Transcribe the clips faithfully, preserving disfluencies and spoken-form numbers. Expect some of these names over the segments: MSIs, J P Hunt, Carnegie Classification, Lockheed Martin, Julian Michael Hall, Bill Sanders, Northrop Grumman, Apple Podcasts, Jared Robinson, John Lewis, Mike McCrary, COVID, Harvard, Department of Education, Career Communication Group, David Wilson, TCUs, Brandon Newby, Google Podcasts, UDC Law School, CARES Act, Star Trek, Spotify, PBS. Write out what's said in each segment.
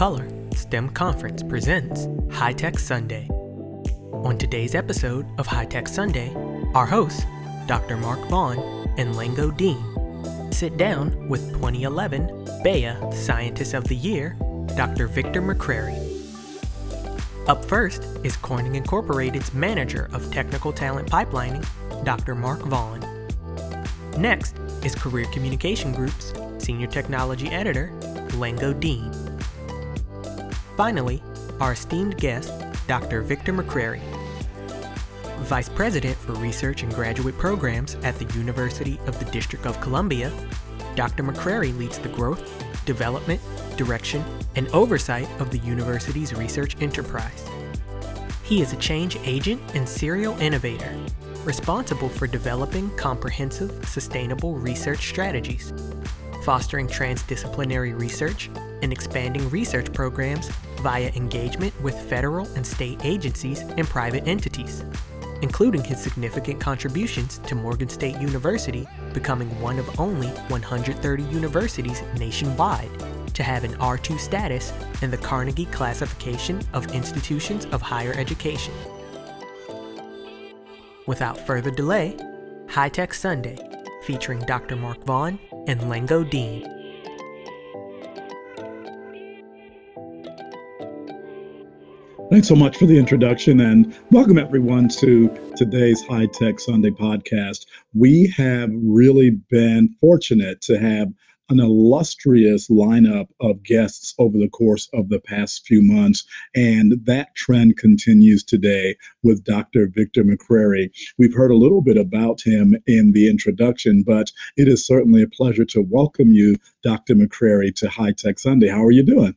Color STEM Conference presents High Tech Sunday. On today's episode of High Tech Sunday, our hosts, Doctor Mark Vaughn and Lango Dean, sit down with twenty eleven BEYA Scientist of the Year, Doctor Victor McCrary. Up first is Corning Incorporated's Manager of Technical Talent Pipelining, Doctor Mark Vaughn. Next is Career Communication Group's Senior Technology Editor, Lango Dean. Finally, our esteemed guest, Doctor Victor McCrary, Vice President for Research and Graduate Programs at the University of the District of Columbia. Doctor McCrary leads the growth, development, direction, and oversight of the university's research enterprise. He is a change agent and serial innovator, responsible for developing comprehensive, sustainable research strategies, fostering transdisciplinary research, and expanding research programs via engagement with federal and state agencies and private entities, including his significant contributions to Morgan State University becoming one of only one hundred thirty universities nationwide to have an R two status in the Carnegie Classification of Institutions of Higher Education. Without further delay, High Tech Sunday, featuring Doctor Mark Vaughn and Lango Dean. Thanks so much for the introduction, and welcome everyone to today's High Tech Sunday podcast. We have really been fortunate to have an illustrious lineup of guests over the course of the past few months, and that trend continues today with Doctor Victor McCrary. We've heard a little bit about him in the introduction, but it is certainly a pleasure to welcome you, Doctor McCrary, to High Tech Sunday. How are you doing?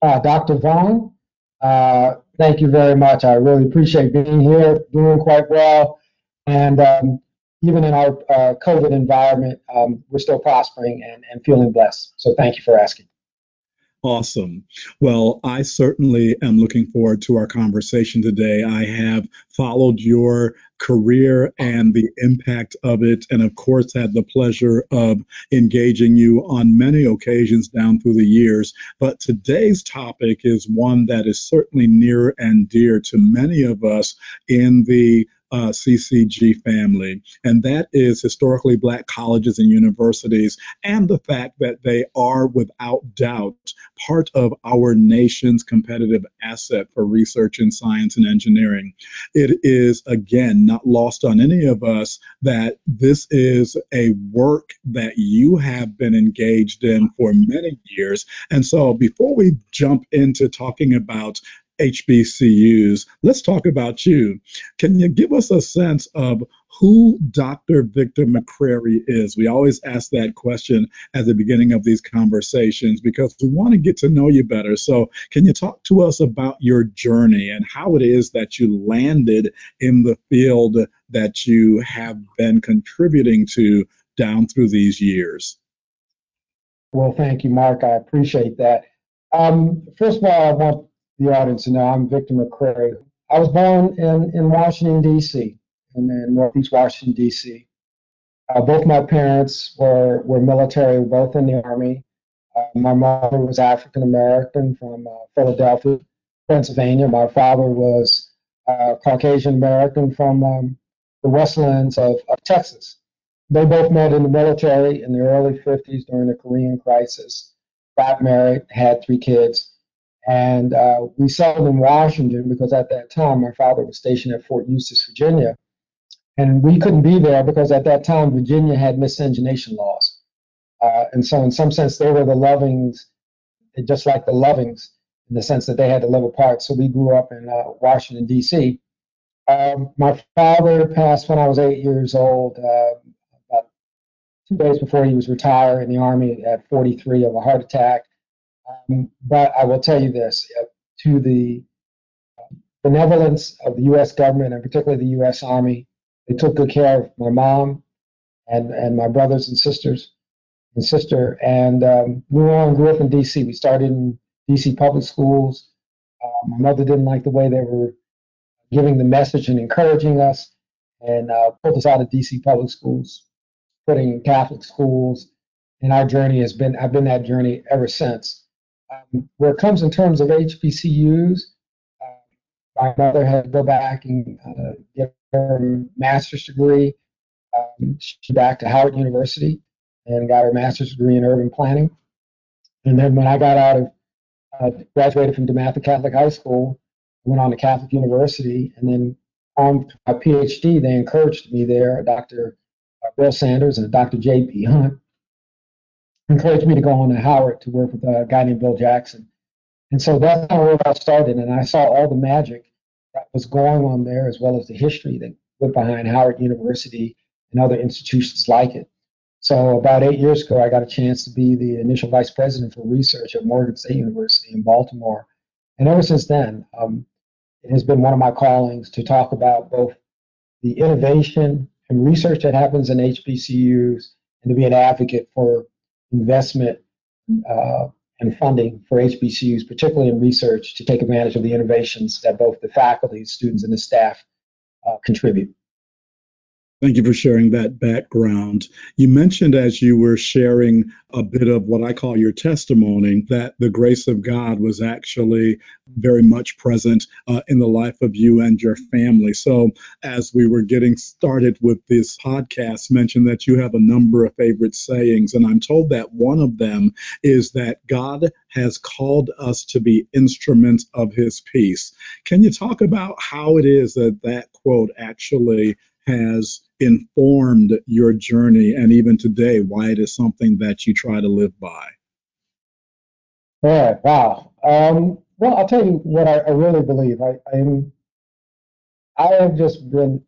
Uh, Doctor Vaughn, uh, thank you very much. I really appreciate being here, doing quite well, and um, even in our uh, COVID environment, um, we're still prospering and, and feeling blessed. So thank you for asking. Awesome. Well, I certainly am looking forward to our conversation today. I have followed your career and the impact of it, and of course had the pleasure of engaging you on many occasions down through the years. But today's topic is one that is certainly near and dear to many of us in the Uh, C C G family, and that is historically Black colleges and universities, and the fact that they are without doubt part of our nation's competitive asset for research in science and engineering. It is, again, not lost on any of us that this is a work that you have been engaged in for many years. And so before we jump into talking about H B C Us, let's talk about you. Can you give us a sense of who Doctor Victor McCrary is? We always ask that question at the beginning of these conversations because we want to get to know you better. So can you talk to us about your journey and how it is that you landed in the field that you have been contributing to down through these years? Well, thank you, Mark. I appreciate that. Um, first of all, I want the audience to know I'm Victor McCrary. I was born in, in Washington, D C, in, in Northeast Washington, D C. Uh, both my parents were, were military, both in the Army. Uh, my mother was African-American from uh, Philadelphia, Pennsylvania. My father was uh, Caucasian-American from um, the Westlands of, of Texas. They both met in the military in the early fifties during the Korean crisis, got married, had three kids. And uh, we settled in Washington because at that time my father was stationed at Fort Eustis, Virginia, and we couldn't be there because at that time Virginia had miscegenation laws, uh, and so in some sense they were the Lovings, just like the Lovings, in the sense that they had to live apart. So we grew up in uh, Washington, D C. Um, my father passed when I was eight years old, uh, about two days before he was retired in the Army at forty-three of a heart attack. Um, but I will tell you this, uh, to the benevolence of the U S government, and particularly the U S Army, they took good care of my mom and, and my brothers and sisters and sister. And um, we were on growth in D C. We started in D C public schools. Uh, my mother didn't like the way they were giving the message and encouraging us, and uh, pulled us out of D C public schools, putting Catholic schools. And our journey has been, I've been that journey ever since. Um, where it comes in terms of H B C Us, uh, my mother had to go back and uh, get her master's degree. Um, she went back to Howard University and got her master's degree in urban planning. And then when I got out of, uh, graduated from DeMatha Catholic High School, went on to Catholic University, and then on my PhD, they encouraged me there, Doctor Bill Sanders and Doctor J P Hunt, encouraged me to go on to Howard to work with a guy named Bill Jackson. And so that's how where I started, and I saw all the magic that was going on there, as well as the history that went behind Howard University and other institutions like it. So about eight years ago, I got a chance to be the initial vice president for research at Morgan State University in Baltimore. And ever since then, um, it has been one of my callings to talk about both the innovation and research that happens in H B C Us, and to be an advocate for investment uh, and funding for H B C Us, particularly in research, to take advantage of the innovations that both the faculty, students, and the staff uh, contribute. Thank you for sharing that background. You mentioned as you were sharing a bit of what I call your testimony, that the grace of God was actually very much present uh, in the life of you and your family. So as we were getting started with this podcast, mentioned that you have a number of favorite sayings, and I'm told that one of them is that God has called us to be instruments of his peace. Can you talk about how it is that that quote actually has informed your journey, and even today, why it is something that you try to live by? Yeah, wow. Um, well, I'll tell you what I, I really believe. I, I'm, I have just been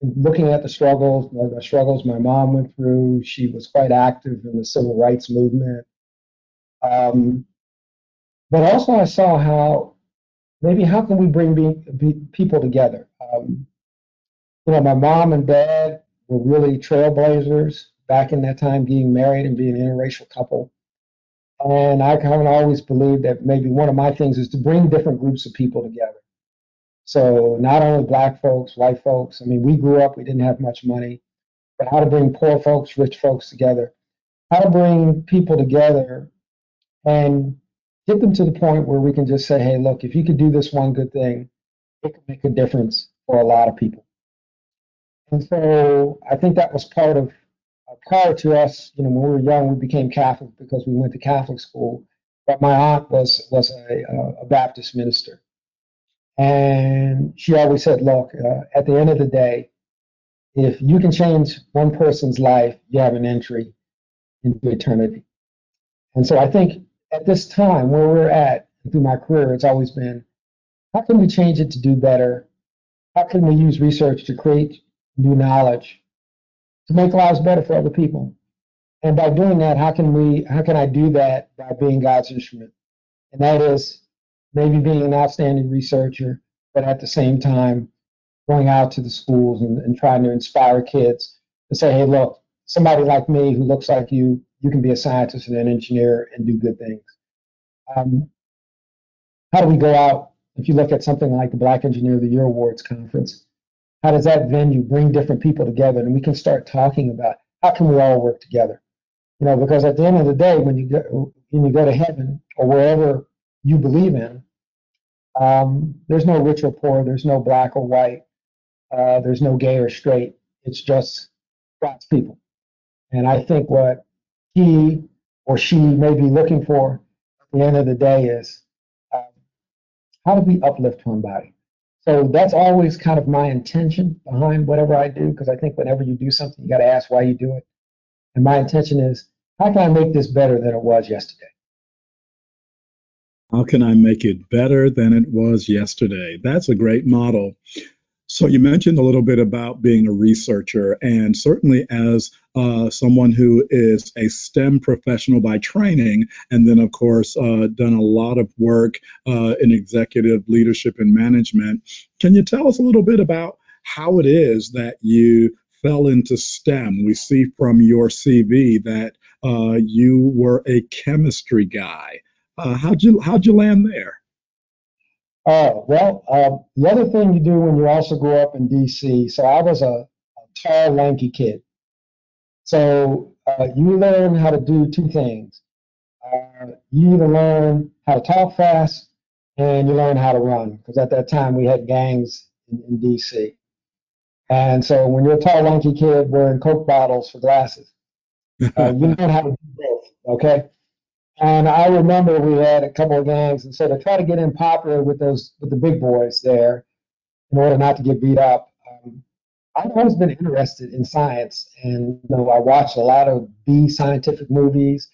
looking at the struggles, the struggles my mom went through. She was quite active in the civil rights movement. Um, but also I saw how, maybe how can we bring be, be people together? Um, You know, my mom and dad were really trailblazers back in that time, being married and being an interracial couple. And I kind of always believed that maybe one of my things is to bring different groups of people together. So not only black folks, white folks. I mean, we grew up, we didn't have much money. But how to bring poor folks, rich folks together. How to bring people together and get them to the point where we can just say, hey, look, if you could do this one good thing, it could make a difference for a lot of people. And so I think that was part of, uh, prior to us, you know, when we were young, we became Catholic because we went to Catholic school. But my aunt was was a, a Baptist minister. And she always said, look, uh, at the end of the day, if you can change one person's life, you have an entry into eternity. And so I think at this time, where we're at, through my career, it's always been, how can we change it to do better? How can we use research to create new knowledge to make lives better for other people? And by doing that, how can we, how can I do that by being God's instrument? And that is maybe being an outstanding researcher, but at the same time, going out to the schools and, and trying to inspire kids to say, hey, look, somebody like me who looks like you, you can be a scientist and an engineer and do good things. Um, how do we go out? If you look at something like the Black Engineer of the Year Awards Conference, how does that venue bring different people together? And we can start talking about how can we all work together? You know, because at the end of the day, when you go, when you go to heaven or wherever you believe in, um, there's no rich or poor, there's no black or white, uh, there's no gay or straight. It's just God's people. And I think what he or she may be looking for at the end of the day is uh, how do we uplift one body? So that's always kind of my intention behind whatever I do, because I think whenever you do something, you got to ask why you do it. And my intention is, how can I make this better than it was yesterday? How can I make it better than it was yesterday? That's a great model. So you mentioned a little bit about being a researcher, and certainly as uh, someone who is a STEM professional by training, and then, of course, uh, done a lot of work uh, in executive leadership and management. Can you tell us a little bit about how it is that you fell into STEM? We see from your C V that uh, you were a chemistry guy. Uh, how'd you, how'd you land there? Oh, uh, well, uh, the other thing you do when you also grow up in D C, so I was a, a tall, lanky kid. So uh, you learn how to do two things. Uh, you either learn how to talk fast and you learn how to run, because at that time we had gangs in, in D C And so when you're a tall, lanky kid wearing Coke bottles for glasses, uh, you learn how to do both, okay? And I remember we had a couple of gangs, and so to try to get in popular with those with the big boys there in order not to get beat up, um, I've always been interested in science, and you know, I watched a lot of B scientific movies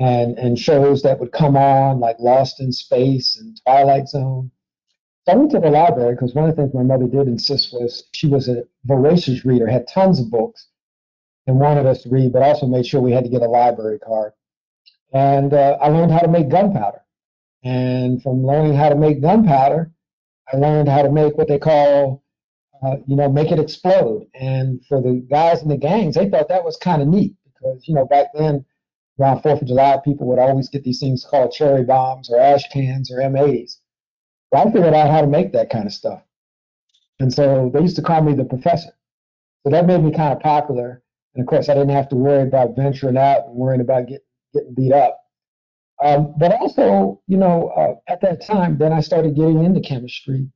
and, and shows that would come on, like Lost in Space and Twilight Zone. So I went to the library because one of the things my mother did insist was she was a voracious reader, had tons of books, and wanted us to read, but also made sure we had to get a library card. And uh, I learned how to make gunpowder. And from learning how to make gunpowder, I learned how to make what they call, uh, you know, make it explode. And for the guys in the gangs, they thought that was kind of neat because, you know, back then, around fourth of July, people would always get these things called cherry bombs or ash cans or M eighties. So I figured out how to make that kind of stuff. And so they used to call me the professor. So that made me kind of popular. And, of course, I didn't have to worry about venturing out and worrying about getting getting beat up. Um, but also, you know, uh, at that time, then I started getting into chemistry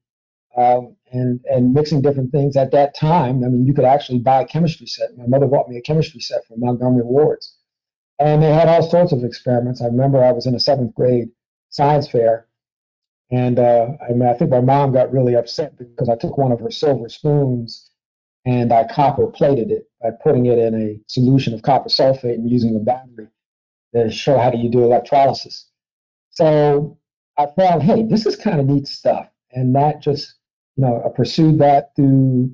um, and, and mixing different things. At that time, I mean, you could actually buy a chemistry set. My mother bought me a chemistry set from Montgomery Ward's. And they had all sorts of experiments. I remember I was in a seventh grade science fair, and uh, I, mean, I think my mom got really upset because I took one of her silver spoons and I copper plated it by putting it in a solution of copper sulfate and using a battery to show how do you do electrolysis. So I found, hey, this is kind of neat stuff. And that just, you know, I pursued that through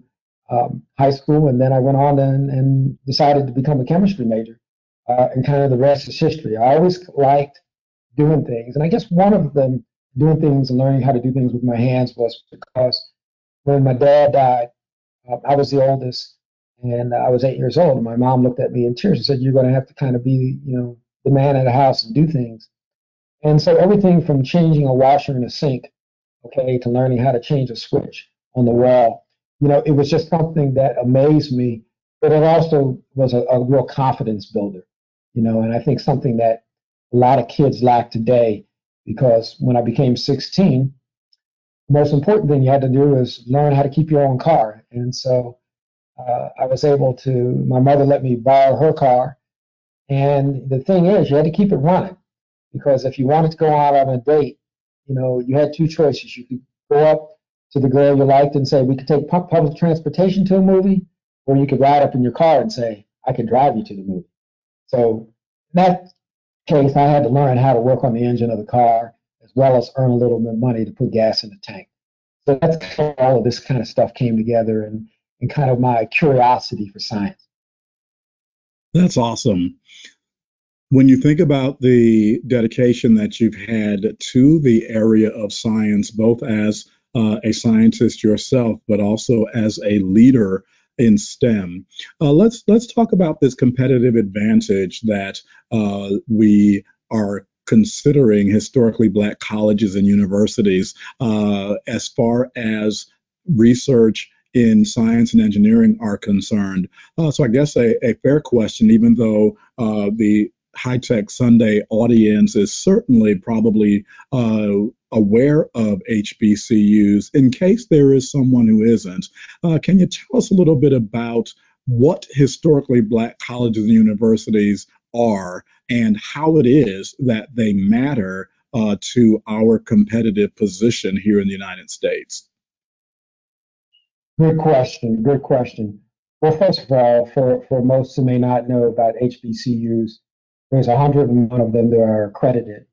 um, high school, and then I went on and, and decided to become a chemistry major. Uh, and kind of the rest is history. I always liked doing things. And I guess one of them, doing things and learning how to do things with my hands, was because when my dad died, uh, I was the oldest, and I was eight years old. And my mom looked at me in tears and said, you're going to have to kind of be, you know, the man at the house and do things. And so everything from changing a washer and a sink, okay, to learning how to change a switch on the wall, you know, it was just something that amazed me, but it also was a, a real confidence builder, you know, and I think something that a lot of kids lack today, because when I became sixteen, the most important thing you had to do is learn how to keep your own car. And so uh, I was able to, my mother let me borrow her car. And the thing is, you had to keep it running, because if you wanted to go out on a date, you know, you had two choices. You could go up to the girl you liked and say, we could take public transportation to a movie, or you could ride up in your car and say, I can drive you to the movie. So in that case, I had to learn how to work on the engine of the car, as well as earn a little bit of money to put gas in the tank. So that's how all of this kind of stuff came together, and, and kind of my curiosity for science. That's awesome. When you think about the dedication that you've had to the area of science, both as uh, a scientist yourself, but also as a leader in STEM, uh, let's let's talk about this competitive advantage that uh, we are considering historically Black colleges and universities uh, as far as research in science and engineering are concerned. Uh, so I guess a, a fair question, even though uh, the High Tech Sunday audience is certainly probably uh, aware of H B C Us, in case there is someone who isn't, uh, can you tell us a little bit about what historically Black colleges and universities are, and how it is that they matter uh, to our competitive position here in the United States? Good question, good question. Well, first of all, for, for most who may not know about H B C Us, there's one hundred one of them that are accredited.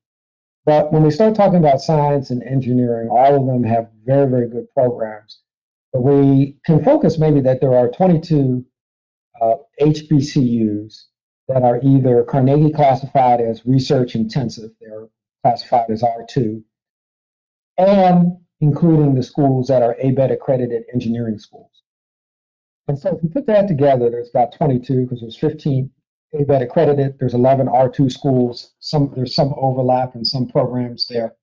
But when we start talking about science and engineering, all of them have very, very good programs. But we can focus maybe that there are twenty-two uh, H B C Us that are either Carnegie classified as research intensive, they're classified as R two, and including the schools that are ABET accredited engineering schools. And so if you put that together, there's about twenty-two, because there's fifteen ABET accredited, there's eleven R two schools, some, there's some overlap in some programs there.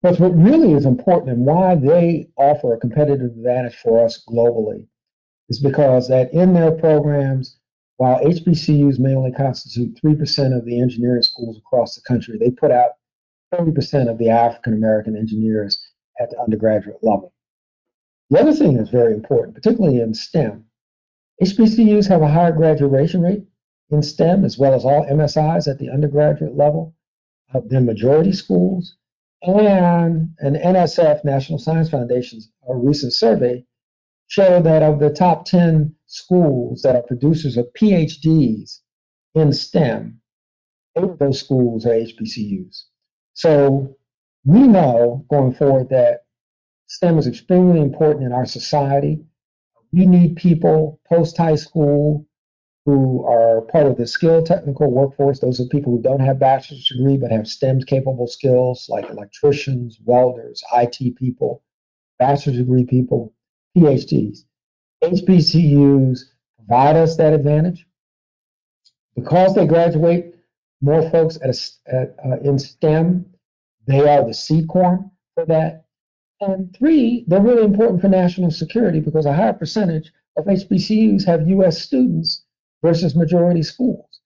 But what really is important, and why they offer a competitive advantage for us globally, is because that in their programs, While H B C Us may only constitute three percent of the engineering schools across the country, they put out thirty percent of the African-American engineers at the undergraduate level. The other thing that's very important, particularly in STEM, H B C Us have a higher graduation rate in STEM, as well as all M S Is at the undergraduate level, uh, than majority schools. And an N S F, National Science Foundation's a recent survey showed that of the top ten schools that are producers of P H Ds in STEM, eight of those schools are H B C Us. So we know going forward that STEM is extremely important in our society. We need people post-high school who are part of the skilled technical workforce. Those are people who don't have a bachelor's degree but have STEM-capable skills like electricians, welders, I T people, bachelor's degree people, P H Ds. H B C Us provide us that advantage. Because they graduate more folks at a, at, uh, in STEM, they are the seed corn for that. And three, they're really important for national security because a higher percentage of H B C Us have U S students versus majority schools.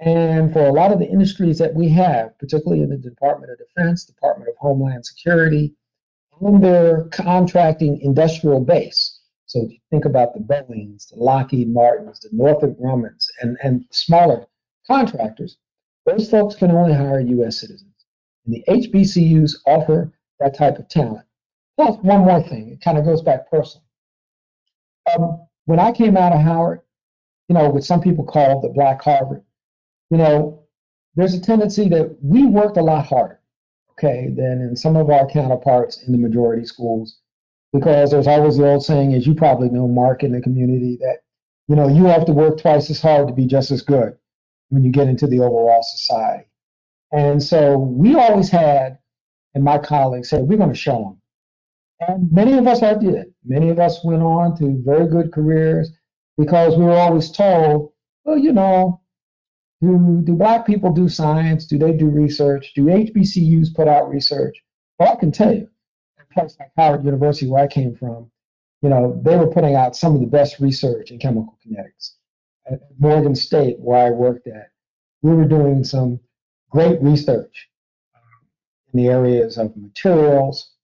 And for a lot of the industries that we have, particularly in the Department of Defense, Department of Homeland Security, and their contracting industrial base. So think about the Boeings, the Lockheed Martins, the Northrop Grummans, and, and smaller contractors. Those folks can only hire U S citizens. And the H B C Us offer that type of talent. Plus, one more thing, it kind of goes back personally. Um, when I came out of Howard, you know, what some people call the Black Harvard, you know, there's a tendency that we worked a lot harder, okay, than in some of our counterparts in the majority schools, because there's always the old saying, as you probably know, Mark, in the community, that, you know, you have to work twice as hard to be just as good when you get into the overall society. And so we always had, and my colleagues said, we're going to show them. And many of us have did it. Many of us went on to very good careers because we were always told, well, you know, do, do black people do science? Do they do research? Do H B C Us put out research? Well, I can tell you, a place like Howard University, where I came from, you know, they were putting out some of the best research in chemical kinetics. At Morgan State, where I worked at, we were doing some great research in the areas of materials,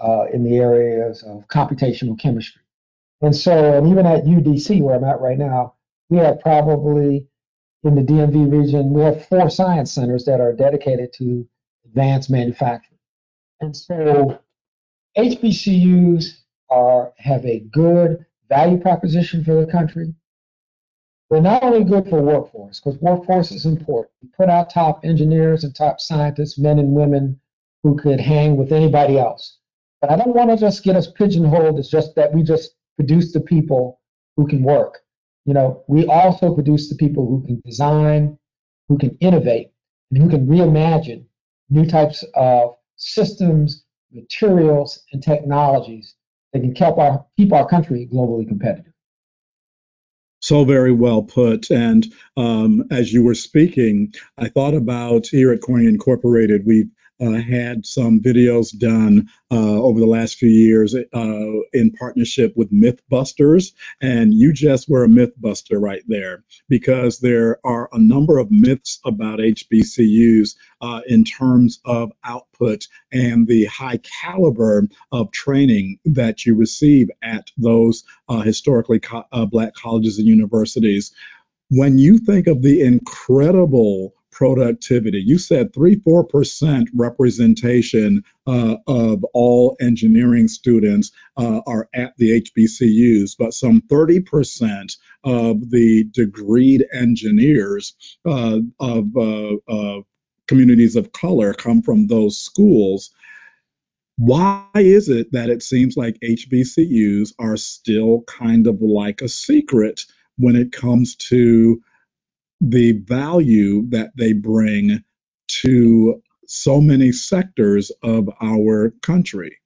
Uh, in the areas of computational chemistry. And so, and even at U D C, where I'm at right now, we have probably, in the D M V region, we have four science centers that are dedicated to advanced manufacturing. And so, H B C Us are, have a good value proposition for the country. They're not only good for workforce, because workforce is important. We put out top engineers and top scientists, men and women, who could hang with anybody else. But I don't want to just get us pigeonholed. It's just that we just produce the people who can work. You know, we also produce the people who can design, who can innovate, and who can reimagine new types of systems, materials, and technologies that can help our, keep our country globally competitive. So very well put. And um, as you were speaking, I thought about here at Corning Incorporated, we've Uh, had some videos done uh, over the last few years uh, in partnership with Mythbusters, and you just were a Mythbuster right there, because there are a number of myths about H B C Us uh, in terms of output and the high caliber of training that you receive at those uh, historically co- uh, black colleges and universities. When you think of the incredible productivity. You said three to four percent representation uh, of all engineering students uh, are at the H B C Us, but some thirty percent of the degreed engineers uh, of uh, uh, communities of color come from those schools. Why is it that it seems like H B C Us are still kind of like a secret when it comes to the value that they bring to so many sectors of our country?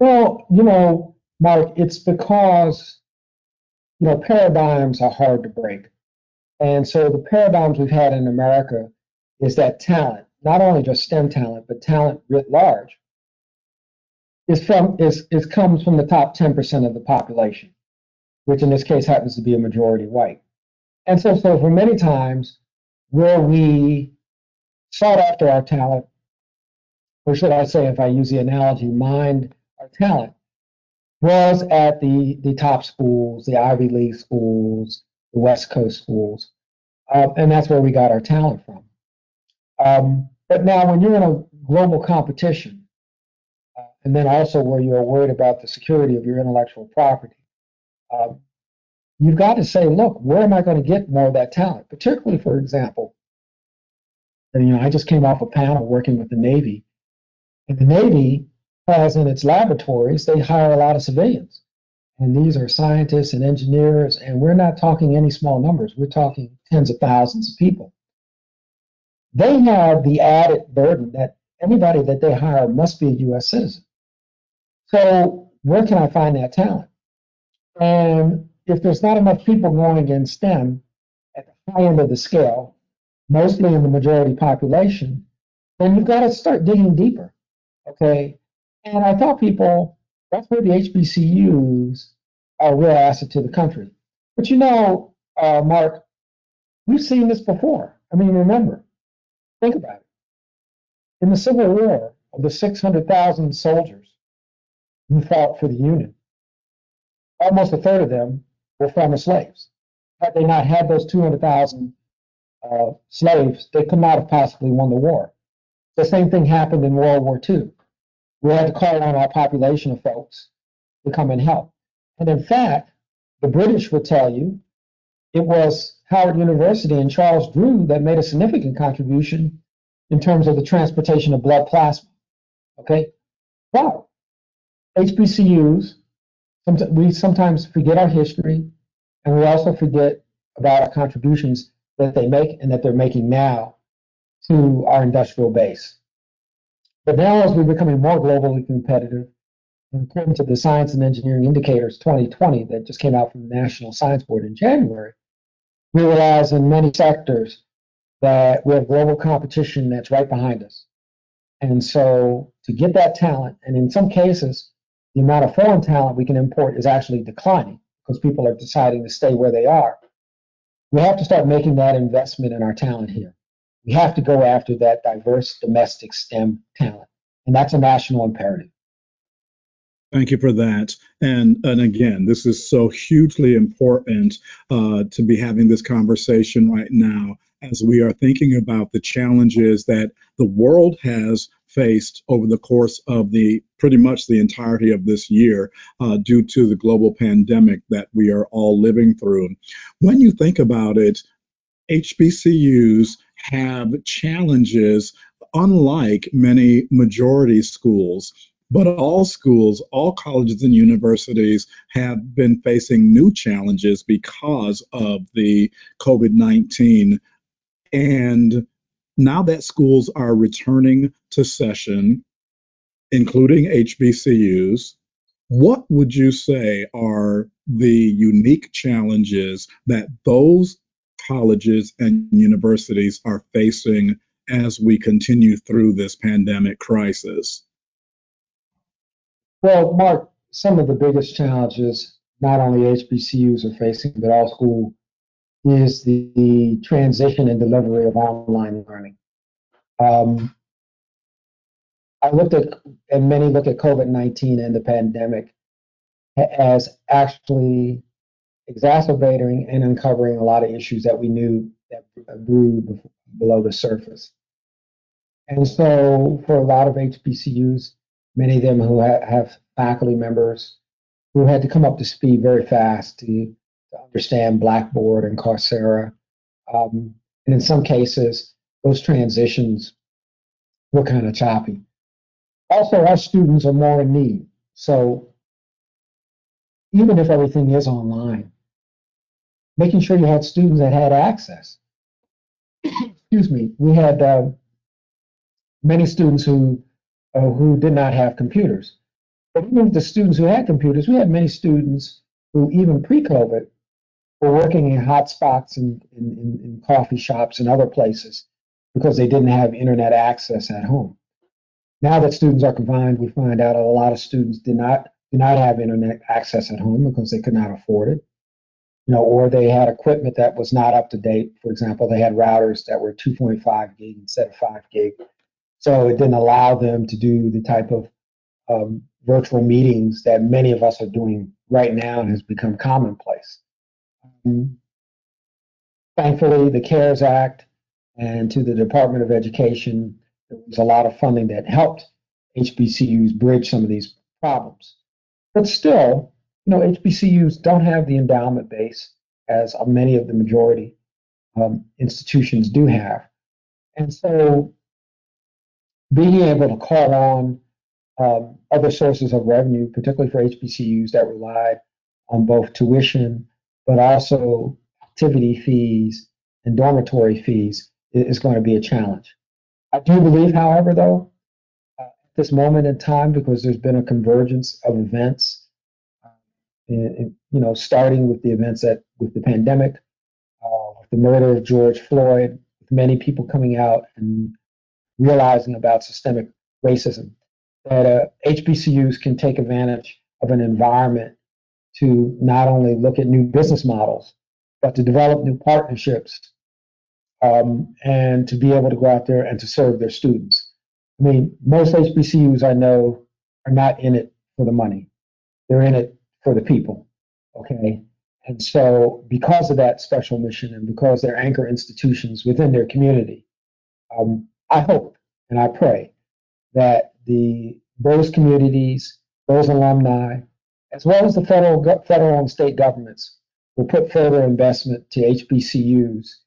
Well, you know, Mark, it's because, you know, paradigms are hard to break. And so the paradigms we've had in America is that talent, not only just STEM talent, but talent writ large, is from, is, is comes from the top ten percent of the population, which in this case happens to be a majority white. And so, so for many times where we sought after our talent, or should I say, if I use the analogy, mined our talent, was at the, the top schools, the Ivy League schools, the West Coast schools. Uh, and that's where we got our talent from. Um, but now when you're in a global competition, uh, and then also where you're worried about the security of your intellectual property, uh, you've got to say, look, where am I going to get more of that talent? Particularly, for example, and, you know, I just came off a panel working with the Navy, and the Navy has in its laboratories, they hire a lot of civilians. And these are scientists and engineers, and we're not talking any small numbers. We're talking tens of thousands of people. They have the added burden that anybody that they hire must be a U S citizen. So where can I find that talent? And if there's not enough people going in STEM at the high end of the scale, mostly in the majority population, then you've got to start digging deeper, okay? And I tell people, that's where the H B C Us are a real asset to the country. But you know, uh, Mark, we've seen this before. I mean, remember, think about it. In the Civil War, of the six hundred thousand soldiers who fought for the Union, almost a third of them were former slaves. Had they not had those two hundred thousand uh, slaves, they could not have possibly won the war. The same thing happened in World War Two. We had to call on our population of folks to come and help. And in fact, the British would tell you it was Howard University and Charles Drew that made a significant contribution in terms of the transportation of blood plasma. Okay? Wow. H B C Us, we sometimes forget our history, and we also forget about our contributions that they make and that they're making now to our industrial base. But now, as we're becoming more globally competitive, and according to the Science and Engineering Indicators twenty twenty that just came out from the National Science Board in January, we realize in many sectors that we have global competition that's right behind us. And so to get that talent, and in some cases, the amount of foreign talent we can import is actually declining because people are deciding to stay where they are. We have to start making that investment in our talent here. We have to go after that diverse domestic STEM talent, and that's a national imperative. Thank you for that. And and again, this is so hugely important uh, to be having this conversation right now as we are thinking about the challenges that the world has faced over the course of the pretty much the entirety of this year uh, due to the global pandemic that we are all living through. When you think about it, H B C Us have challenges unlike many majority schools, but all schools, all colleges and universities have been facing new challenges because of the COVID nineteen. And now that schools are returning to session, including H B C Us, what would you say are the unique challenges that those colleges and universities are facing as we continue through this pandemic crisis? Well, Mark, some of the biggest challenges not only H B C Us are facing, but all school, is the, the transition and delivery of online learning. Um, I looked at, and many look at COVID nineteen and the pandemic as actually exacerbating and uncovering a lot of issues that we knew that brewed below the surface. And so for a lot of H B C Us, many of them who ha- have faculty members who had to come up to speed very fast to, to understand Blackboard and Coursera. Um, and in some cases, those transitions were kind of choppy. Also, our students are more in need. So even if everything is online, making sure you had students that had access. Excuse me, we had uh, many students who uh, who did not have computers. But even the students who had computers, we had many students who even pre-COVID were working in hotspots and in, in, in coffee shops and other places because they didn't have internet access at home. Now that students are confined, we find out a lot of students did not, did not have internet access at home because they could not afford it. you know, or they had equipment that was not up to date. For example, they had routers that were two point five gig instead of five gig. So it didn't allow them to do the type of um, virtual meetings that many of us are doing right now and has become commonplace. Um, thankfully, the CARES Act and to the Department of Education, there was a lot of funding that helped H B C Us bridge some of these problems. But still, you know, H B C Us don't have the endowment base as many of the majority um, institutions do have. And so being able to call on um, other sources of revenue, particularly for H B C Us that relied on both tuition, but also activity fees and dormitory fees, is going to be a challenge. I do believe, however, though, uh, at this moment in time, because there's been a convergence of events, And, and, you know, starting with the events that with the pandemic, uh, with the murder of George Floyd, with many people coming out and realizing about systemic racism, that uh, H B C Us can take advantage of an environment to not only look at new business models, but to develop new partnerships um, and to be able to go out there and to serve their students. I mean, most H B C Us I know are not in it for the money. They're in it for the people, okay? And so because of that special mission and because they're anchor institutions within their community, um, I hope and I pray that the those communities, those alumni, as well as the federal, federal and state governments will put further investment to H B C Us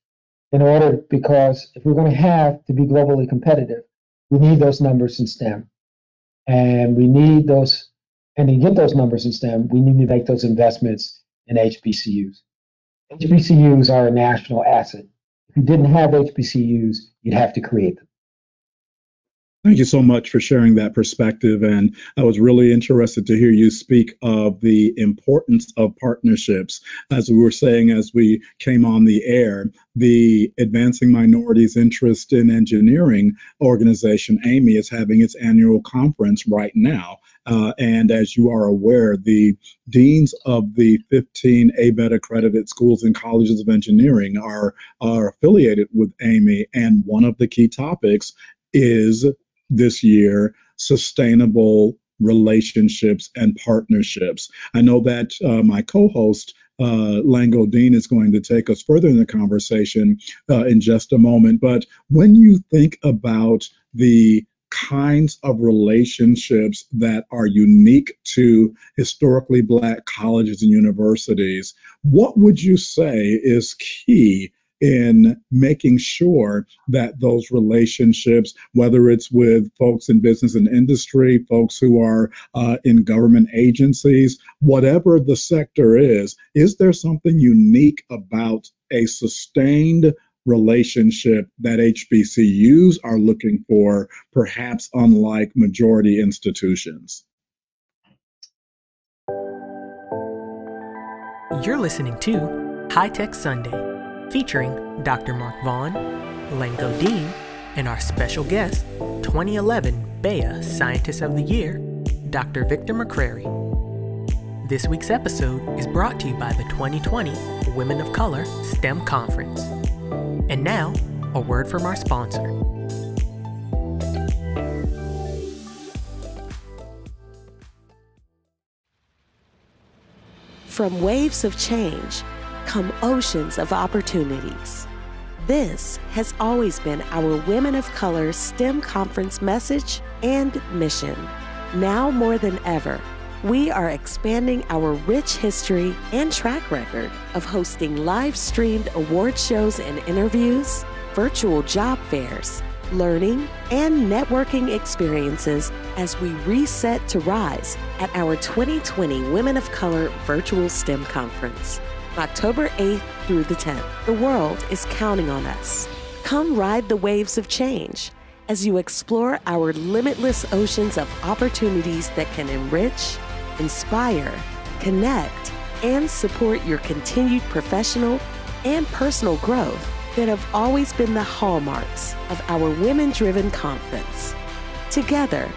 in order, because if we're gonna have to be globally competitive, we need those numbers in STEM. And we need those And to get those numbers in STEM, we need to make those investments in H B C Us. H B C Us are a national asset. If you didn't have H B C Us, you'd have to create them. Thank you so much for sharing that perspective. And I was really interested to hear you speak of the importance of partnerships. As we were saying, as we came on the air, the Advancing Minorities Interest in Engineering organization, A M I, is having its annual conference right now. Uh, and as you are aware, the deans of the fifteen ABET accredited schools and colleges of engineering are, are affiliated with A M I. And one of the key topics is this year, sustainable relationships and partnerships. I know that uh, my co-host, uh, Lango Dean, is going to take us further in the conversation uh, in just a moment. But when you think about the kinds of relationships that are unique to historically Black colleges and universities, what would you say is key in making sure that those relationships, whether it's with folks in business and industry, folks who are uh, in government agencies, whatever the sector is, is there something unique about a sustained relationship that H B C Us are looking for, perhaps unlike majority institutions? You're listening to High Tech Sunday, featuring Doctor Mark Vaughn, Lango Dean, and our special guest, twenty eleven BEYA Scientist of the Year, Doctor Victor McCrary. This week's episode is brought to you by the twenty twenty Women of Color STEM Conference. And now, a word from our sponsor. From waves of change come oceans of opportunities. This has always been our Women of Color STEM Conference message and mission. Now more than ever, we are expanding our rich history and track record of hosting live-streamed award shows and interviews, virtual job fairs, learning, and networking experiences as we reset to rise at our twenty twenty Women of Color Virtual STEM Conference. October eighth through the tenth, the world is counting on us. Come ride the waves of change as you explore our limitless oceans of opportunities that can enrich, inspire, connect, and support your continued professional and personal growth that have always been the hallmarks of our women-driven conference. Together,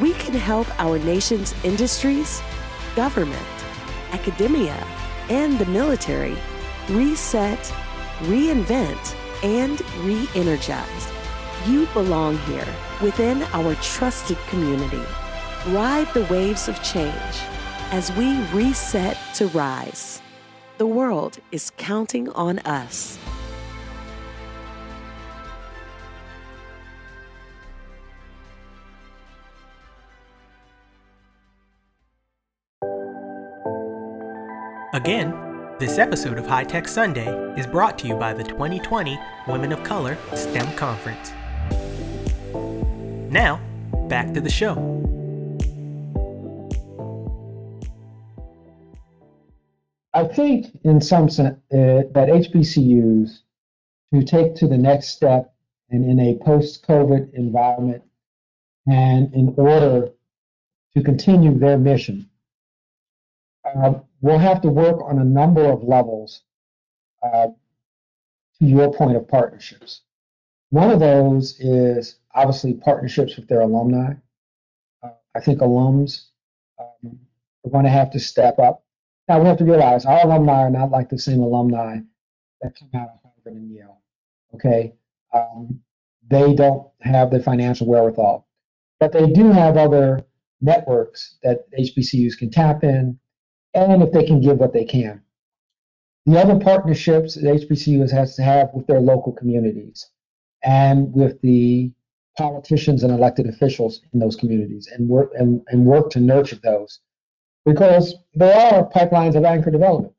we can help our nation's industries, government, academia, and the military reset, reinvent, and re-energize. You belong here within our trusted community. Ride the waves of change as we reset to rise. The world is counting on us. Again, this episode of High Tech Sunday is brought to you by the twenty twenty Women of Color STEM Conference. Now, back to the show. I think, in some sense, uh, that H B C Us, to take to the next step and in a post-COVID environment, and in order to continue their mission, uh, we'll have to work on a number of levels, uh, to your point of partnerships. One of those is obviously partnerships with their alumni. Uh, I think alums um, are going to have to step up. Now, we have to realize our alumni are not like the same alumni that come out of Harvard and Yale, okay? Um, they don't have the financial wherewithal, but they do have other networks that H B C Us can tap in, and if they can give what they can. The other partnerships that H B C Us has to have with their local communities and with the politicians and elected officials in those communities, and work and, and work to nurture those, because there are pipelines of anchor development.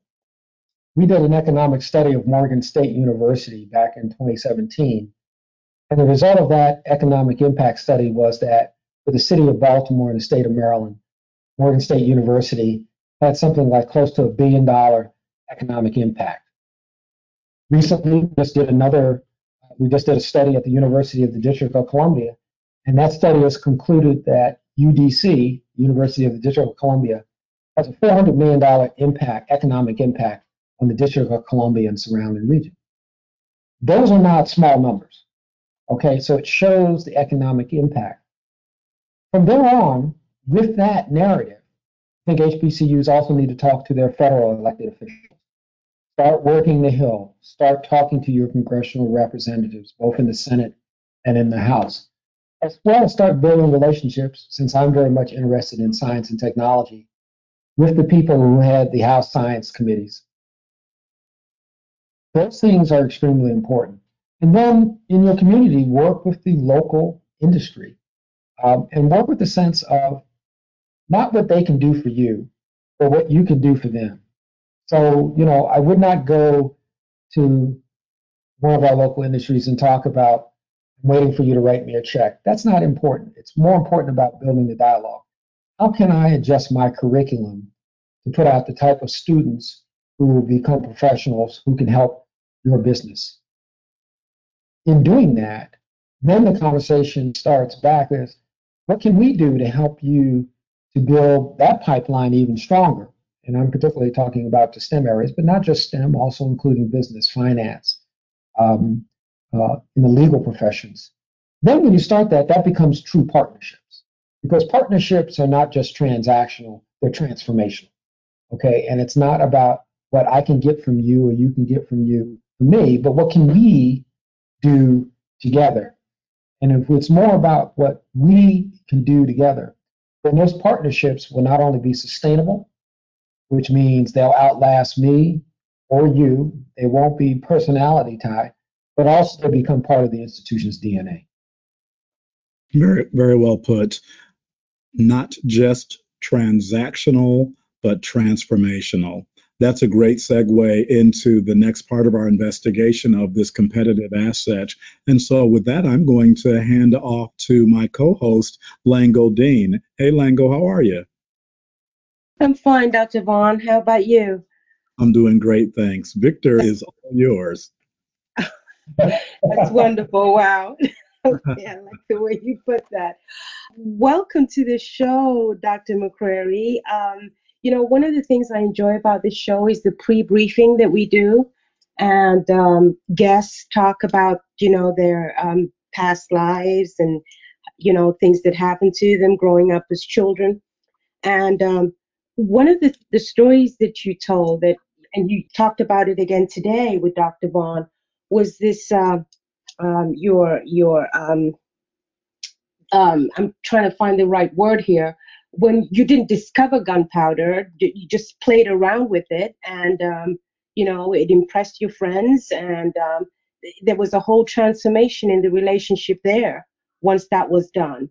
We did an economic study of Morgan State University back in twenty seventeen, and the result of that economic impact study was that for the city of Baltimore and the state of Maryland, Morgan State University had something like close to a billion dollar economic impact. Recently, we just did another, we just did a study at the University of the District of Columbia, and that study has concluded that U D C, University of the District of Columbia, has a four hundred million dollars impact, economic impact on the District of Columbia and surrounding region. Those are not small numbers, okay? So it shows the economic impact. From there on, with that narrative, I think H B C Us also need to talk to their federal elected officials. Start working the Hill. Start talking to your congressional representatives, both in the Senate and in the House. As well as start building relationships, since I'm very much interested in science and technology, with the people who had the House Science Committees. Those things are extremely important. And then in your community, work with the local industry, um, and work with the sense of not what they can do for you, but what you can do for them. So, you know, I would not go to one of our local industries and talk about, I'm waiting for you to write me a check. That's not important. It's more important about building the dialogue. How can I adjust my curriculum to put out the type of students who will become professionals who can help your business? In doing that, then the conversation starts back as, what can we do to help you to build that pipeline even stronger? And I'm particularly talking about the STEM areas, but not just STEM, also including business, finance, um, uh, in the legal professions. Then when you start that, that becomes true partnerships, because partnerships are not just transactional, they're transformational, okay? And it's not about what I can get from you or you can get from you from me, but what can we do together? And if it's more about what we can do together, then those partnerships will not only be sustainable, which means they'll outlast me or you, they won't be personality tied, but also they'll become part of the institution's D N A. Very, very well put. Not just transactional, but transformational. That's a great segue into the next part of our investigation of this competitive asset. And so with that, I'm going to hand off to my co-host, Lango Dean. Hey, Lango, how are you? I'm fine, Doctor Vaughn. How about you? I'm doing great, thanks. Victor is all yours. That's wonderful. Wow. Okay, I like the way you put that. Welcome to the show, Doctor McCrary. Um, You know, one of the things I enjoy about this show is the pre-briefing that we do, and um, guests talk about, you know, their um, past lives and, you know, things that happened to them growing up as children. And um, one of the, the stories that you told that and you talked about it again today with Doctor Vaughn, was this uh, um, your, your um, um, I'm trying to find the right word here, when you didn't discover gunpowder, you just played around with it, and um, you know, it impressed your friends, and um, there was a whole transformation in the relationship there once that was done.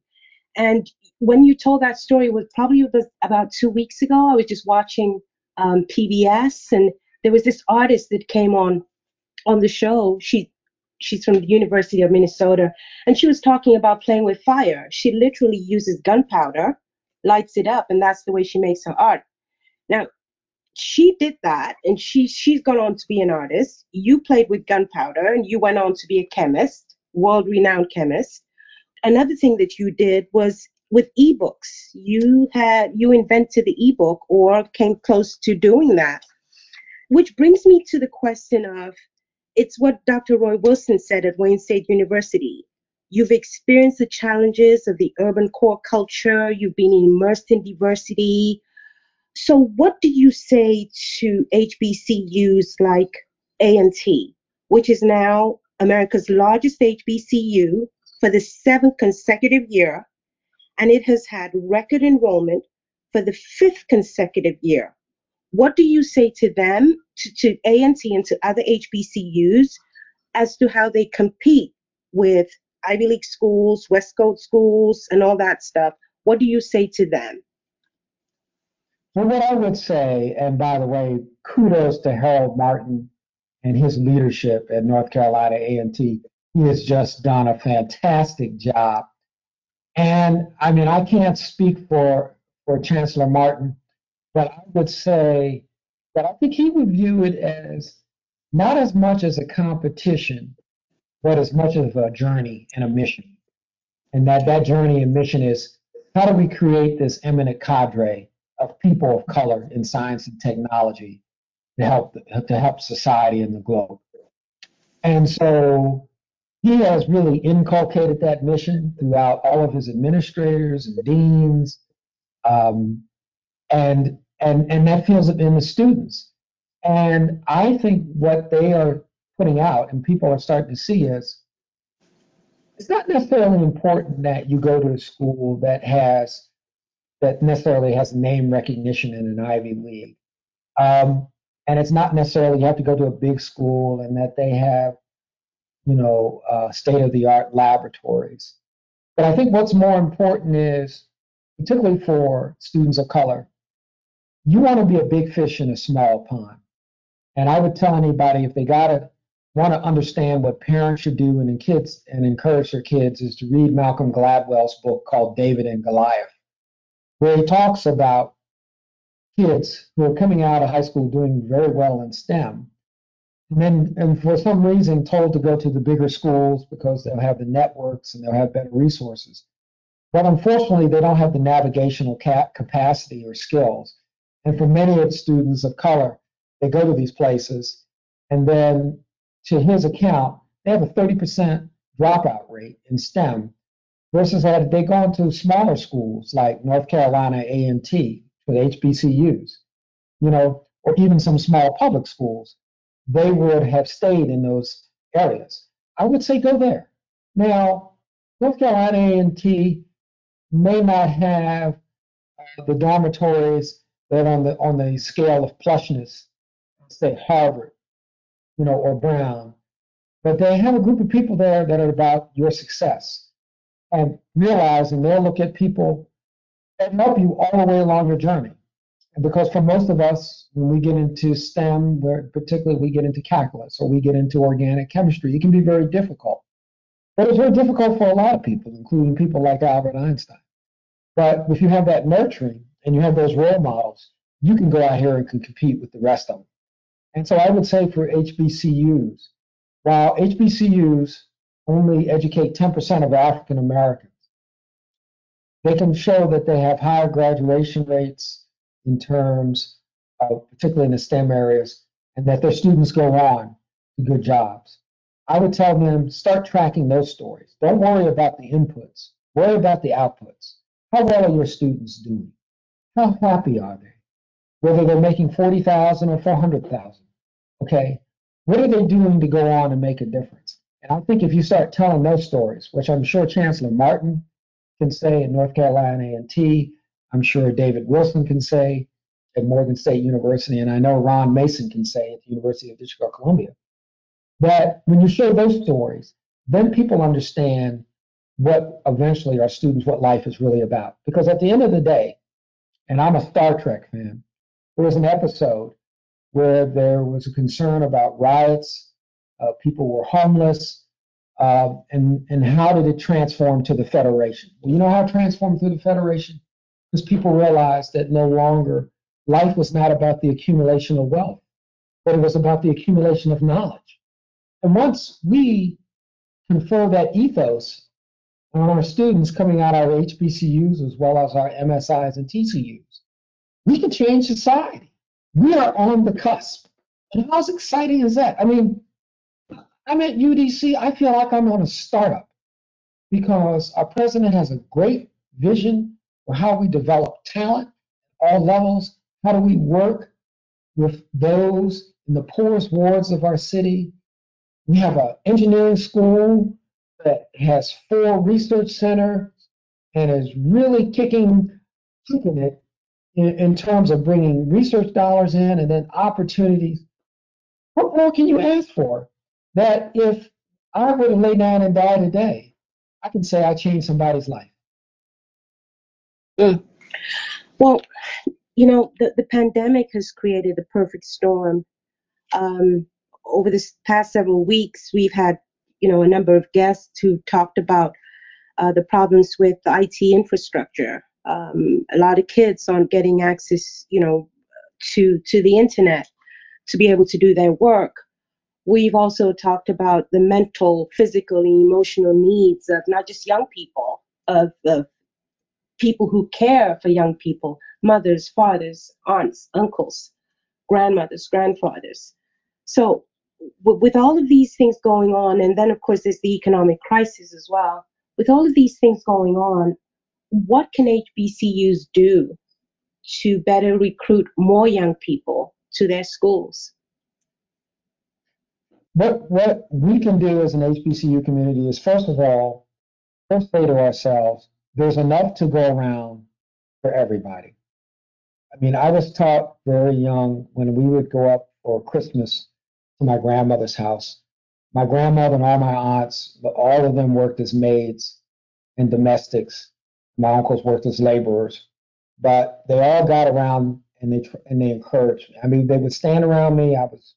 And when you told that story, it was probably about two weeks ago. I was just watching um, P B S, and there was this artist that came on on the show. She she's from the University of Minnesota, and she was talking about playing with fire. She literally uses gunpowder, lights it up, and that's the way she makes her art. Now, she did that, and she she's gone on to be an artist. You played with gunpowder, and you went on to be a chemist, world-renowned chemist. Another thing that you did was with ebooks. You had you invented the ebook, or came close to doing that, which brings me to the question of, it's what Doctor Roy Wilson said at Wayne State University. You've experienced the challenges of the urban core culture. You've been immersed in diversity. So what do you say to H B C Us like A and T, which is now America's largest H B C U for the seventh consecutive year, and it has had record enrollment for the fifth consecutive year? What do you say to them, to, to A and T and to other H B C Us, as to how they compete with Ivy League schools, West Coast schools, and all that stuff? What do you say to them? Well, what I would say, and by the way, kudos to Harold Martin and his leadership at North Carolina A and T. He has just done a fantastic job. And I mean, I can't speak for, for Chancellor Martin, but I would say that I think he would view it as not as much as a competition, but as much of a journey and a mission. And that, that journey and mission is, how do we create this eminent cadre of people of color in science and technology to help to help society and the globe? And so he has really inculcated that mission throughout all of his administrators and deans, um, and, and, and that feels it in the students. And I think what they are putting out, and people are starting to see, is it's not necessarily important that you go to a school that has that necessarily has name recognition in an Ivy League, um, and it's not necessarily you have to go to a big school and that they have, you know, uh, state-of-the-art laboratories. But I think what's more important is, particularly for students of color, you want to be a big fish in a small pond. And I would tell anybody, if they gotta want to understand what parents should do and kids and encourage their kids, is to read Malcolm Gladwell's book called David and Goliath, where he talks about kids who are coming out of high school doing very well in STEM, and then and for some reason told to go to the bigger schools because they'll have the networks and they'll have better resources. But unfortunately, they don't have the navigational cap capacity or skills. And for many of students of color, they go to these places, and then, to his account, they have a thirty percent dropout rate in STEM, versus had they gone to smaller schools like North Carolina A and T for the H B C Us, you know, or even some small public schools, they would have stayed in those areas. I would say go there. Now, North Carolina A and T may not have uh, the dormitories that on the on the scale of plushness, say Harvard, you know, or Brown, but they have a group of people there that are about your success, and realizing they'll look at people and help you all the way along your journey. And because for most of us, when we get into STEM, where particularly we get into calculus or we get into organic chemistry, it can be very difficult. But it's very difficult for a lot of people, including people like Albert Einstein. But if you have that nurturing and you have those role models, you can go out here and can compete with the rest of them. And so I would say for H B C Us, while H B C Us only educate ten percent of African Americans, they can show that they have higher graduation rates in terms of, particularly in the STEM areas, and that their students go on to good jobs. I would tell them, start tracking those stories. Don't worry about the inputs. Worry about the outputs. How well are your students doing? How happy are they? whether they're making forty thousand dollars or four hundred thousand dollars, okay? What are they doing to go on and make a difference? And I think if you start telling those stories, which I'm sure Chancellor Martin can say at North Carolina A and T, I'm sure David Wilson can say at Morgan State University, and I know Ron Mason can say at the University of the District of Columbia. But when you show those stories, then people understand what eventually our students, what life is really about. Because at the end of the day, and I'm a Star Trek fan, there was an episode where there was a concern about riots, uh, people were homeless, uh, and, and how did it transform to the Federation? Well, you know how it transformed through the Federation? Because people realized that no longer, life was not about the accumulation of wealth, but it was about the accumulation of knowledge. And once we confer that ethos on our students coming out of our H B C Us as well as our M S Is and T C Us, we can change society. We are on the cusp. And how exciting is that? I mean, I'm at U D C. I feel like I'm on a startup because our president has a great vision for how we develop talent at all levels. How do we work with those in the poorest wards of our city? We have an engineering school that has four research centers and is really kicking, kicking it in, in terms of bringing research dollars in and then opportunities. What more can you ask for? That if I were to lay down and die today, I can say I changed somebody's life. Mm. Well, you know, the, the pandemic has created the perfect storm. Um, over this past several weeks, we've had, you know, a number of guests who talked about uh, the problems with the I T infrastructure. Um, a lot of kids aren't getting access, you know, to to the internet to be able to do their work. We've also talked about the mental, physical, and emotional needs of not just young people, of, of people who care for young people, mothers, fathers, aunts, uncles, grandmothers, grandfathers. So with all of these things going on, and then, of course, there's the economic crisis as well. With all of these things going on, what can H B C Us do to better recruit more young people to their schools? What, what we can do as an H B C U community is, first of all, first say to ourselves, there's enough to go around for everybody. I mean, I was taught very young when we would go up for Christmas to my grandmother's house. My grandmother and all my aunts, all of them worked as maids and domestics. My uncles worked as laborers, but they all got around and they and they encouraged me. I mean, they would stand around me. I was,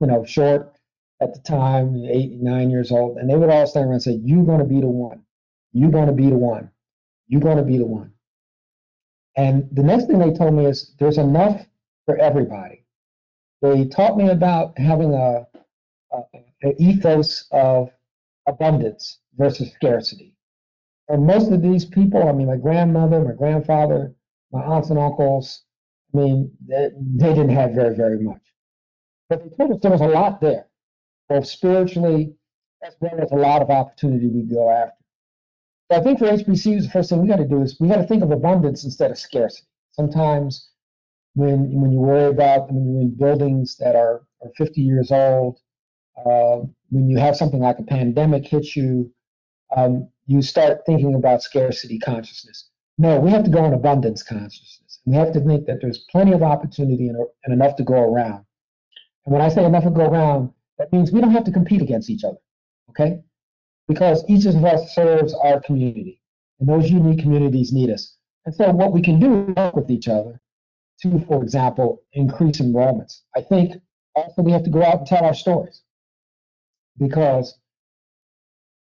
you know, short at the time, eight, nine years old, and they would all stand around and say, "You're going to be the one. You're going to be the one. You're going to be the one." And the next thing they told me is, "There's enough for everybody." They taught me about having a, a an ethos of abundance versus scarcity. And most of these people, I mean, my grandmother, my grandfather, my aunts and uncles, I mean, they, they didn't have very, very much. But they told us there was a lot there, both spiritually as well as a lot of opportunity we go after. So I think for H B C Us, the first thing we got to do is we got to think of abundance instead of scarcity. Sometimes when when you worry about when you're in buildings that are, are fifty years old, uh, when you have something like a pandemic hit you, um, you start thinking about scarcity consciousness. No, we have to go in abundance consciousness. We have to think that there's plenty of opportunity and, and enough to go around. And when I say enough to go around, that means we don't have to compete against each other, okay? Because each of us serves our community, and those unique communities need us. And so what we can do is work with each other to, for example, increase enrollments. I think also we have to go out and tell our stories because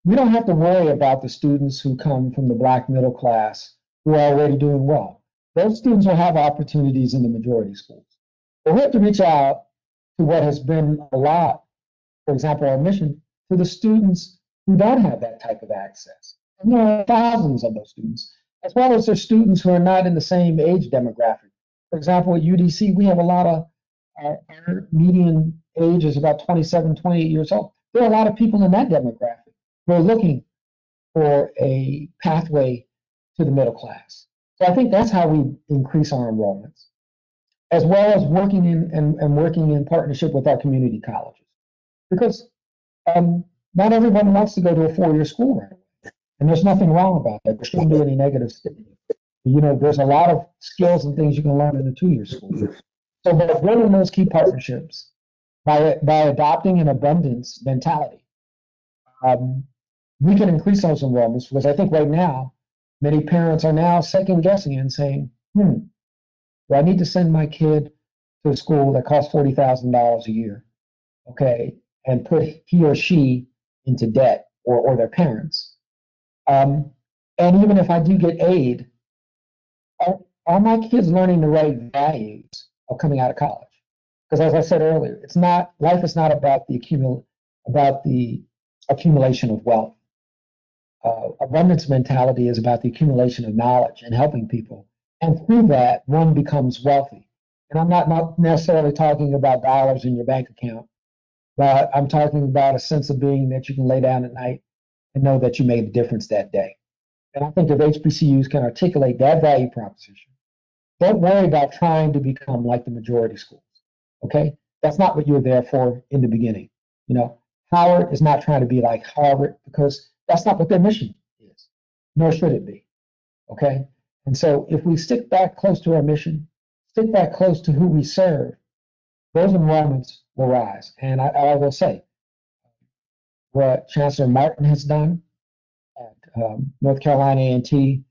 we don't have to worry about the students who come from the black middle class who are already doing well. Those students will have opportunities in the majority schools. But we have to reach out to what has been a lot, for example, our mission, to the students who don't have that type of access. And there are thousands of those students, as well as there's students who are not in the same age demographic. For example, at U D C, we have a lot of, our median age is about twenty-seven, twenty-eight years old. There are a lot of people in that demographic. We're looking for a pathway to the middle class. So I think that's how we increase our enrollments. as well as working in and, and working in partnership with our community colleges. Because um, not everyone wants to go to a four-year school right away. And there's nothing wrong about that. There shouldn't be any negative statement. You know, there's a lot of skills and things you can learn in a two-year school. So by building those key partnerships, by, by adopting an abundance mentality, um, we can increase those enrollments, because I think right now, many parents are now second-guessing and saying, hmm, do I need to send my kid to a school that costs forty thousand dollars a year, okay, and put he or she into debt, or, or their parents? Um, and even if I do get aid, are, are my kids learning the right values of coming out of college? Because as I said earlier, it's not, life is not about the accumul about the accumulation of wealth. Uh, abundance mentality is about the accumulation of knowledge and helping people. And through that, one becomes wealthy. And I'm not, not necessarily talking about dollars in your bank account, but I'm talking about a sense of being that you can lay down at night and know that you made a difference that day. And I think if H B C Us can articulate that value proposition, don't worry about trying to become like the majority schools, okay? That's not what you were there for in the beginning. You know, Howard is not trying to be like Harvard, because that's not what their mission is, nor should it be, okay? And so if we stick back close to our mission, stick back close to who we serve, those enrollments will rise. And I, I will say, what Chancellor Martin has done at um, North Carolina A and T,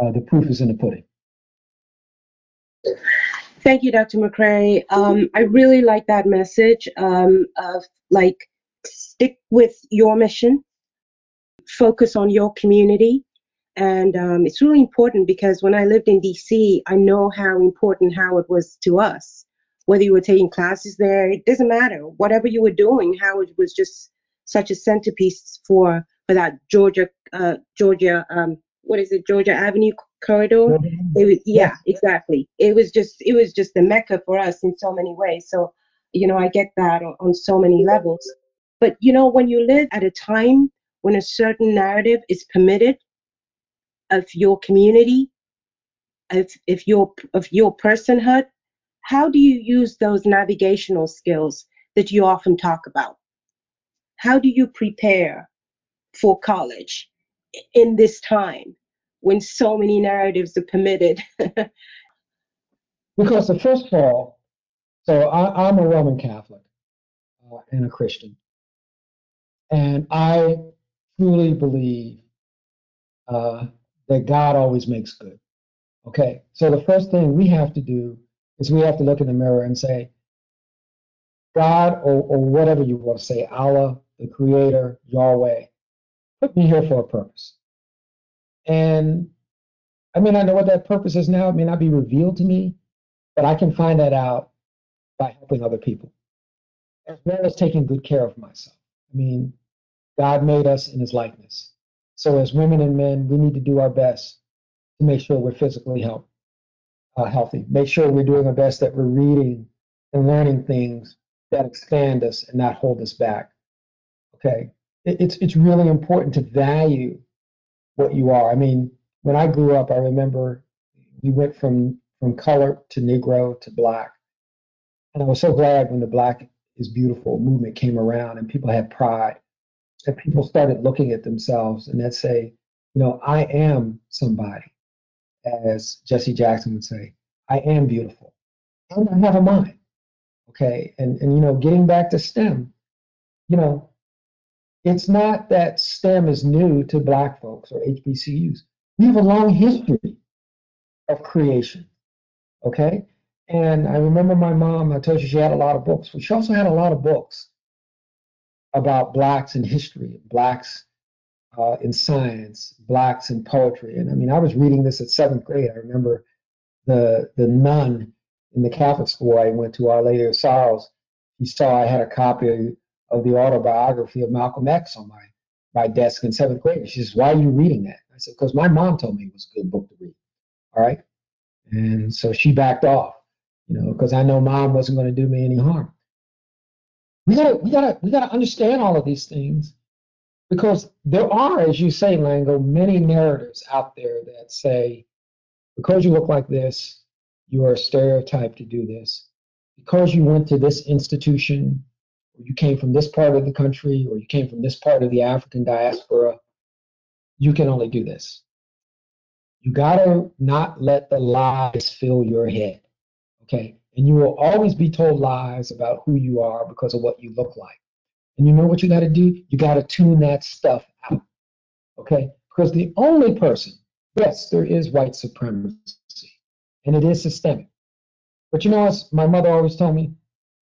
uh, the proof is in the pudding. Thank you, Doctor McCray. Um, I really like that message um, of, like, stick with your mission, focus on your community. And um, it's really important, because when I lived in D C, I know how important Howard was to us. Whether you were taking classes there, it doesn't matter. Whatever you were doing, Howard was just such a centerpiece for, for that Georgia, uh, Georgia, um, what is it, Georgia Avenue corridor? Mm-hmm. It was, yeah, yes. Exactly. It was just, it was just the mecca for us in so many ways. So, you know, I get that on, on so many levels. But, you know, when you live at a time when a certain narrative is permitted, of your community, of, if your, of your personhood, how do you use those navigational skills that you often talk about? How do you prepare for college in this time when so many narratives are permitted? Because the first of all, so I, I'm a Roman Catholic uh, and a Christian, and I truly believe uh, that God always makes good, okay? So the first thing we have to do is we have to look in the mirror and say, God, or, or whatever you want to say, Allah, the Creator, Yahweh, put me here for a purpose. And I may not know what that purpose is now. It may not be revealed to me, but I can find that out by helping other people, as well as taking good care of myself. I mean, God made us in his likeness. So as women and men, we need to do our best to make sure we're physically help, uh, healthy. Make sure we're doing our best that we're reading and learning things that expand us and not hold us back, okay? It, it's, it's really important to value what you are. I mean, when I grew up, I remember we went from, from color to Negro to black. And I was so glad when the Black is Beautiful movement came around and people had pride. That people started looking at themselves and that say, you know, I am somebody, as Jesse Jackson would say, I am beautiful, and I have a mind, okay? And, and you know, getting back to STEM, you know, it's not that STEM is new to Black folks or H B C Us. We have a long history of creation, okay? And I remember my mom, I told you she had a lot of books, but she also had a lot of books about Blacks in history, Blacks uh, in science, Blacks in poetry. And I mean, I was reading this at seventh grade. I remember the the nun in the Catholic school I went to, Our Lady of Sorrows, she saw I had a copy of the autobiography of Malcolm X on my, my desk in seventh grade. She says, why are you reading that? I said, because my mom told me it was a good book to read, all right? And so she backed off, you know, because I know mom wasn't gonna do me any harm. We gotta, we gotta, we gotta understand all of these things, because there are, as you say, Lango, many narratives out there that say, because you look like this, you are stereotyped to do this. Because you went to this institution, or you came from this part of the country, or you came from this part of the African diaspora, you can only do this. You gotta not let the lies fill your head, okay? And you will always be told lies about who you are because of what you look like. And you know what you gotta do? You gotta tune that stuff out, okay? Because the only person, yes, there is white supremacy, and it is systemic. But you know, as my mother always told me,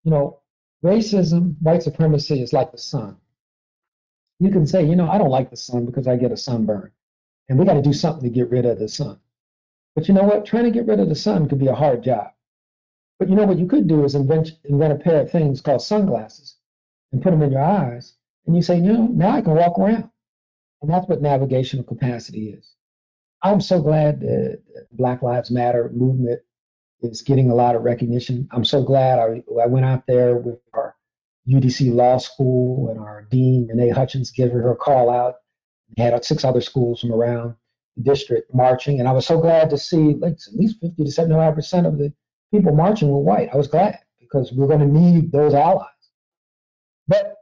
you know, racism, white supremacy is like the sun. You can say, you know, I don't like the sun because I get a sunburn, and we got to do something to get rid of the sun. But you know what? Trying to get rid of the sun could be a hard job. But you know what you could do is invent, invent a pair of things called sunglasses and put them in your eyes, and you say, you know, now I can walk around. And that's what navigational capacity is. I'm so glad that Black Lives Matter movement is getting a lot of recognition. I'm so glad I, I went out there with our U D C Law School and our dean, Renee Hutchins, gave her a call out. We had six other schools from around the district marching, and I was so glad to see like at least fifty to seventy-five percent of the people marching were white. I was glad because we're going to need those allies. But,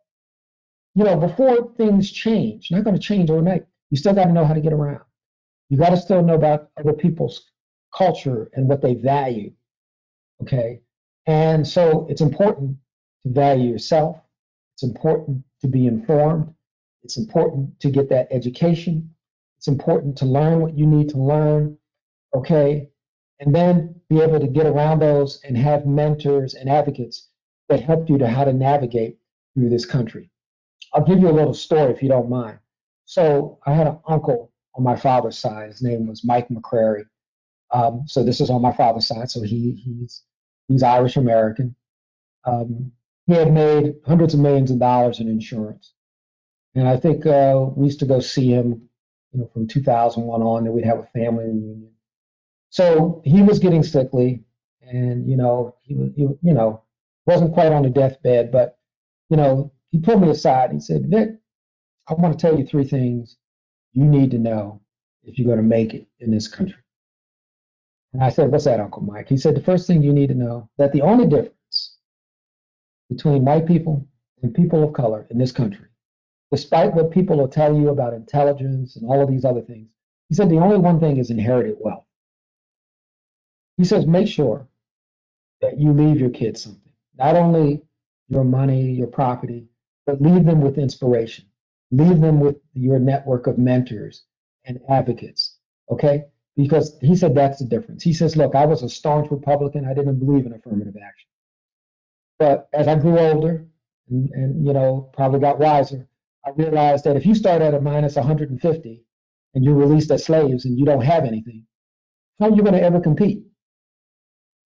you know, before things change, not going to change overnight, you still got to know how to get around. You got to still know about other people's culture and what they value, okay? And so it's important to value yourself. It's important to be informed. It's important to get that education. It's important to learn what you need to learn, okay? And then be able to get around those and have mentors and advocates that help you to how to navigate through this country. I'll give you a little story if you don't mind. So I had an uncle on my father's side. His name was Mike McCrary. Um, so this is on my father's side. So he he's he's Irish American. Um, he had made hundreds of millions of dollars in insurance, and I think uh, we used to go see him, you know, from two thousand one on. That we'd have a family reunion. So he was getting sickly, and you know he was he, you know wasn't quite on the deathbed, but you know he pulled me aside. He said, "Vic, I want to tell you three things you need to know if you're going to make it in this country." And I said, "What's that, Uncle Mike?" He said, "The first thing you need to know that the only difference between white people and people of color in this country, despite what people will tell you about intelligence and all of these other things," he said, "the only one thing is inherited wealth." He says, "Make sure that you leave your kids something, not only your money, your property, but leave them with inspiration. Leave them with your network of mentors and advocates, okay?" Because he said that's the difference. He says, "Look, I was a staunch Republican. I didn't believe in affirmative action. But as I grew older and, and you know, probably got wiser, I realized that if you start at a minus one hundred fifty and you're released as slaves and you don't have anything, how are you going to ever compete?"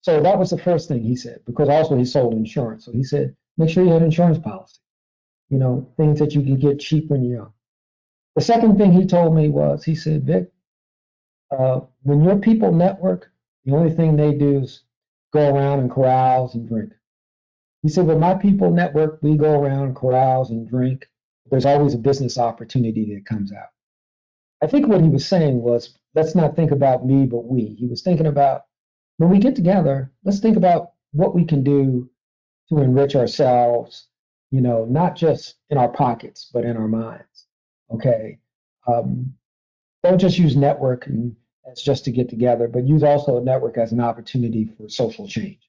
So that was the first thing he said, because also he sold insurance. So he said, make sure you had insurance policy, you know, things that you can get cheap when you're young. The second thing he told me was, he said, "Vic, Uh, when your people network, the only thing they do is go around and carouse and drink." He said, "When my people network, we go around and carouse and drink. There's always a business opportunity that comes out." I think what he was saying was, let's not think about me, but we. He was thinking about, when we get together, let's think about what we can do to enrich ourselves, you know, not just in our pockets, but in our minds, okay? Um, Don't just use networking as just to get together, but use also a network as an opportunity for social change.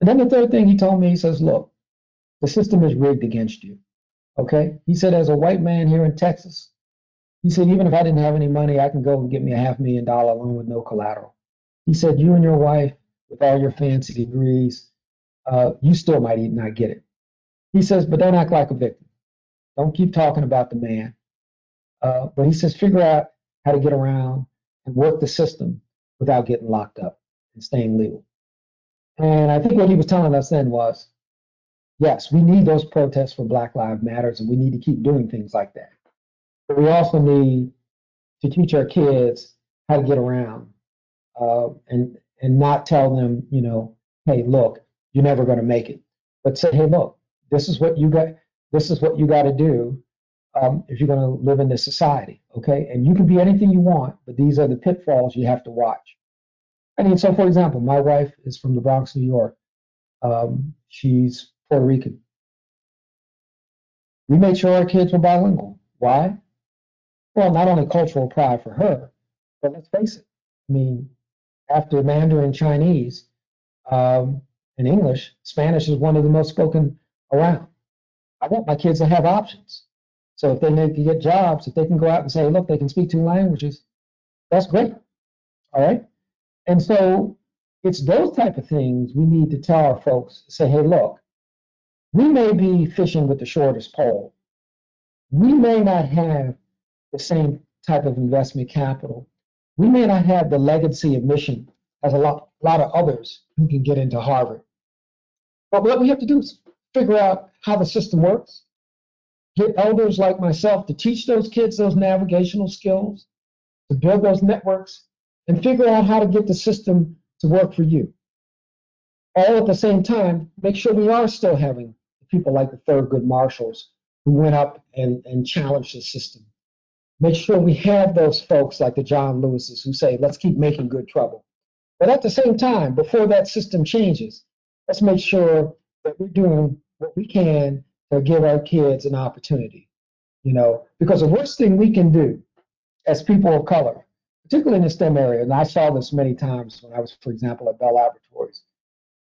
And then the third thing he told me, he says, "Look, the system is rigged against you, okay?" He said, "As a white man here in Texas," he said, "even if I didn't have any money, I can go and get me a half million dollar loan with no collateral." He said, "You and your wife, with all your fancy degrees, uh, you still might not get it." He says, "But don't act like a victim. Don't keep talking about the man." Uh, but he says, "Figure out how to get around and work the system without getting locked up and staying legal." And I think what he was telling us then was, yes, we need those protests for Black Lives Matter, and we need to keep doing things like that. But we also need to teach our kids how to get around uh, and, and not tell them, you know, hey, look, you're never going to make it. But say, hey, look, this is what you got, this is what you got to do Um, if you're going to live in this society, okay? And you can be anything you want, but these are the pitfalls you have to watch. I mean, so for example, my wife is from the Bronx, New York. Um, she's Puerto Rican. We made sure our kids were bilingual. Why? Well, not only cultural pride for her, but let's face it. I mean, after Mandarin Chinese um, and English, Spanish is one of the most spoken around. I want my kids to have options. So if they need to get jobs, if they can go out and say, look, they can speak two languages, that's great. All right? And so it's those type of things we need to tell our folks, say, hey, look, we may be fishing with the shortest pole. We may not have the same type of investment capital. We may not have the legacy of mission as a lot, lot of others who can get into Harvard. But what we have to do is figure out how the system works, get elders like myself to teach those kids those navigational skills, to build those networks, and figure out how to get the system to work for you. All at the same time, make sure we are still having people like the Thurgood Marshalls who went up and, and challenged the system. Make sure we have those folks like the John Lewises who say, let's keep making good trouble. But at the same time, before that system changes, let's make sure that we're doing what we can to give our kids an opportunity. You know, because the worst thing we can do as people of color, particularly in the STEM area, and I saw this many times when I was, for example, at Bell Laboratories.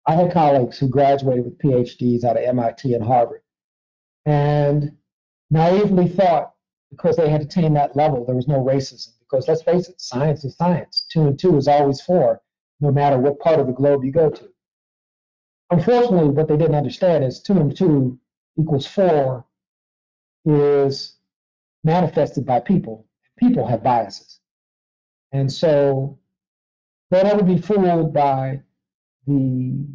I had colleagues who graduated with PhDs out of M I T and Harvard and naively thought because they had attained that level, there was no racism. Because let's face it, science is science. Two and two is always four, no matter what part of the globe you go to. Unfortunately, what they didn't understand is two and two equals four is manifested by people. People have biases. And so don't ever be fooled by the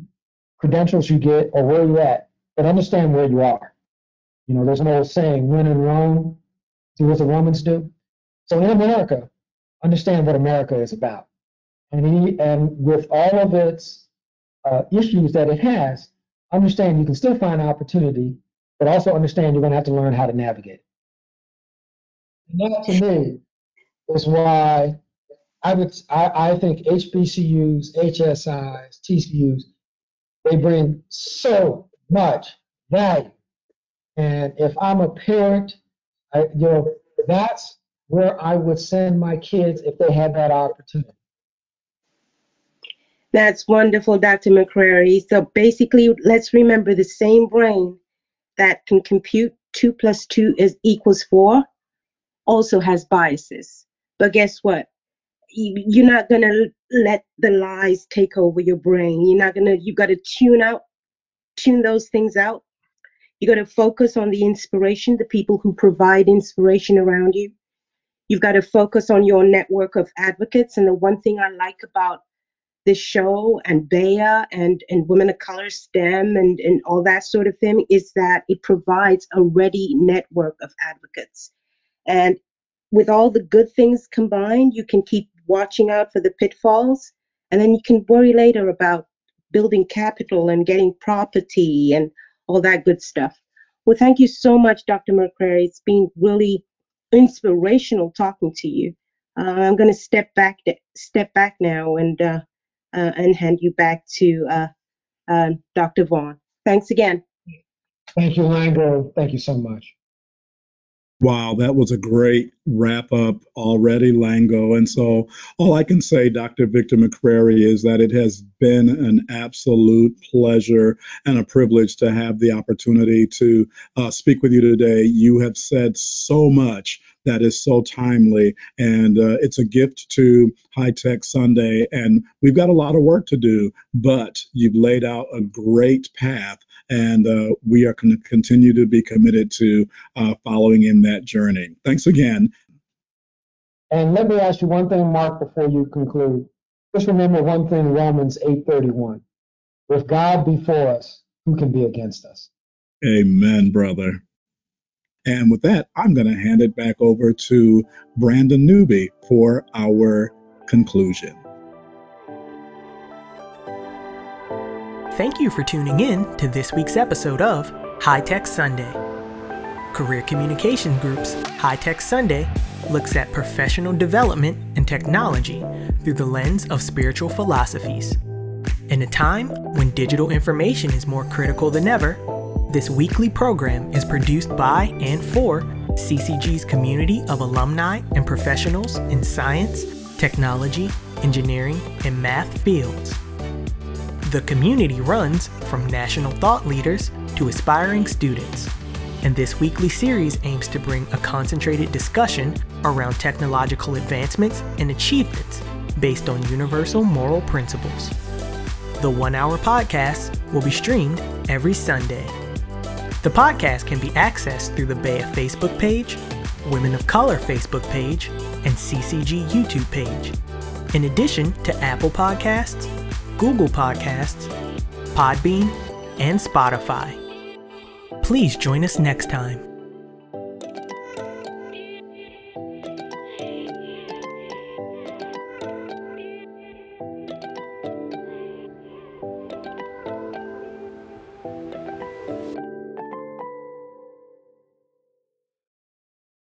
credentials you get or where you're at, but understand where you are. You know, there's an old saying, when in Rome, do what the Romans do. So in America, understand what America is about. And, he, and with all of its uh, issues that it has, understand you can still find opportunity, but also understand you're going to have to learn how to navigate. And that, to me, is why I would I, I think H B C Us, H S Is, T C Us, they bring so much value. And if I'm a parent, I, you know, that's where I would send my kids if they had that opportunity. That's wonderful, Doctor McCrary. So basically, let's remember the same brain that can compute two plus two is equals four also has biases. But guess what? You're not going to let the lies take over your brain. You're not going to, you got to tune out, tune those things out. You got to focus on the inspiration, the people who provide inspiration around you. You've got to focus on your network of advocates. And the one thing I like about this show and BEYA and, and Women of Color STEM and, and all that sort of thing is that it provides a ready network of advocates. And with all the good things combined, you can keep watching out for the pitfalls, and then you can worry later about building capital and getting property and all that good stuff. Well, thank you so much, Doctor McCrary. It's been really inspirational talking to you. Uh, I'm going to step back, step back now, and uh, uh, and hand you back to uh, uh, Doctor Vaughn. Thanks again. Thank you, Lango. Thank you so much. Wow, that was a great wrap up already, Lango. And so all I can say, Doctor Victor McCrary, is that it has been an absolute pleasure and a privilege to have the opportunity to uh, speak with you today. You have said so much that is so timely, and uh, it's a gift to High Tech Sunday. And we've got a lot of work to do, but you've laid out a great path, and uh, we are going to continue to be committed to uh, following in that journey. Thanks again. And let me ask you one thing, Mark, before you conclude. Just remember one thing, Romans eight thirty-one. With God before us, who can be against us? Amen, brother. And with that, I'm going to hand it back over to Brandon Newby for our conclusion. Thank you for tuning in to this week's episode of High Tech Sunday. Career Communication Group's High Tech Sunday looks at professional development and technology through the lens of spiritual philosophies. In a time when digital information is more critical than ever, this weekly program is produced by and for C C G's community of alumni and professionals in science, technology, engineering, and math fields. The community runs from national thought leaders to aspiring students, and this weekly series aims to bring a concentrated discussion around technological advancements and achievements based on universal moral principles. The one-hour podcast will be streamed every Sunday. The podcast can be accessed through the BEYA Facebook page, Women of Color Facebook page, and C C G YouTube page, in addition to Apple Podcasts, Google Podcasts, Podbean, and Spotify. Please join us next time.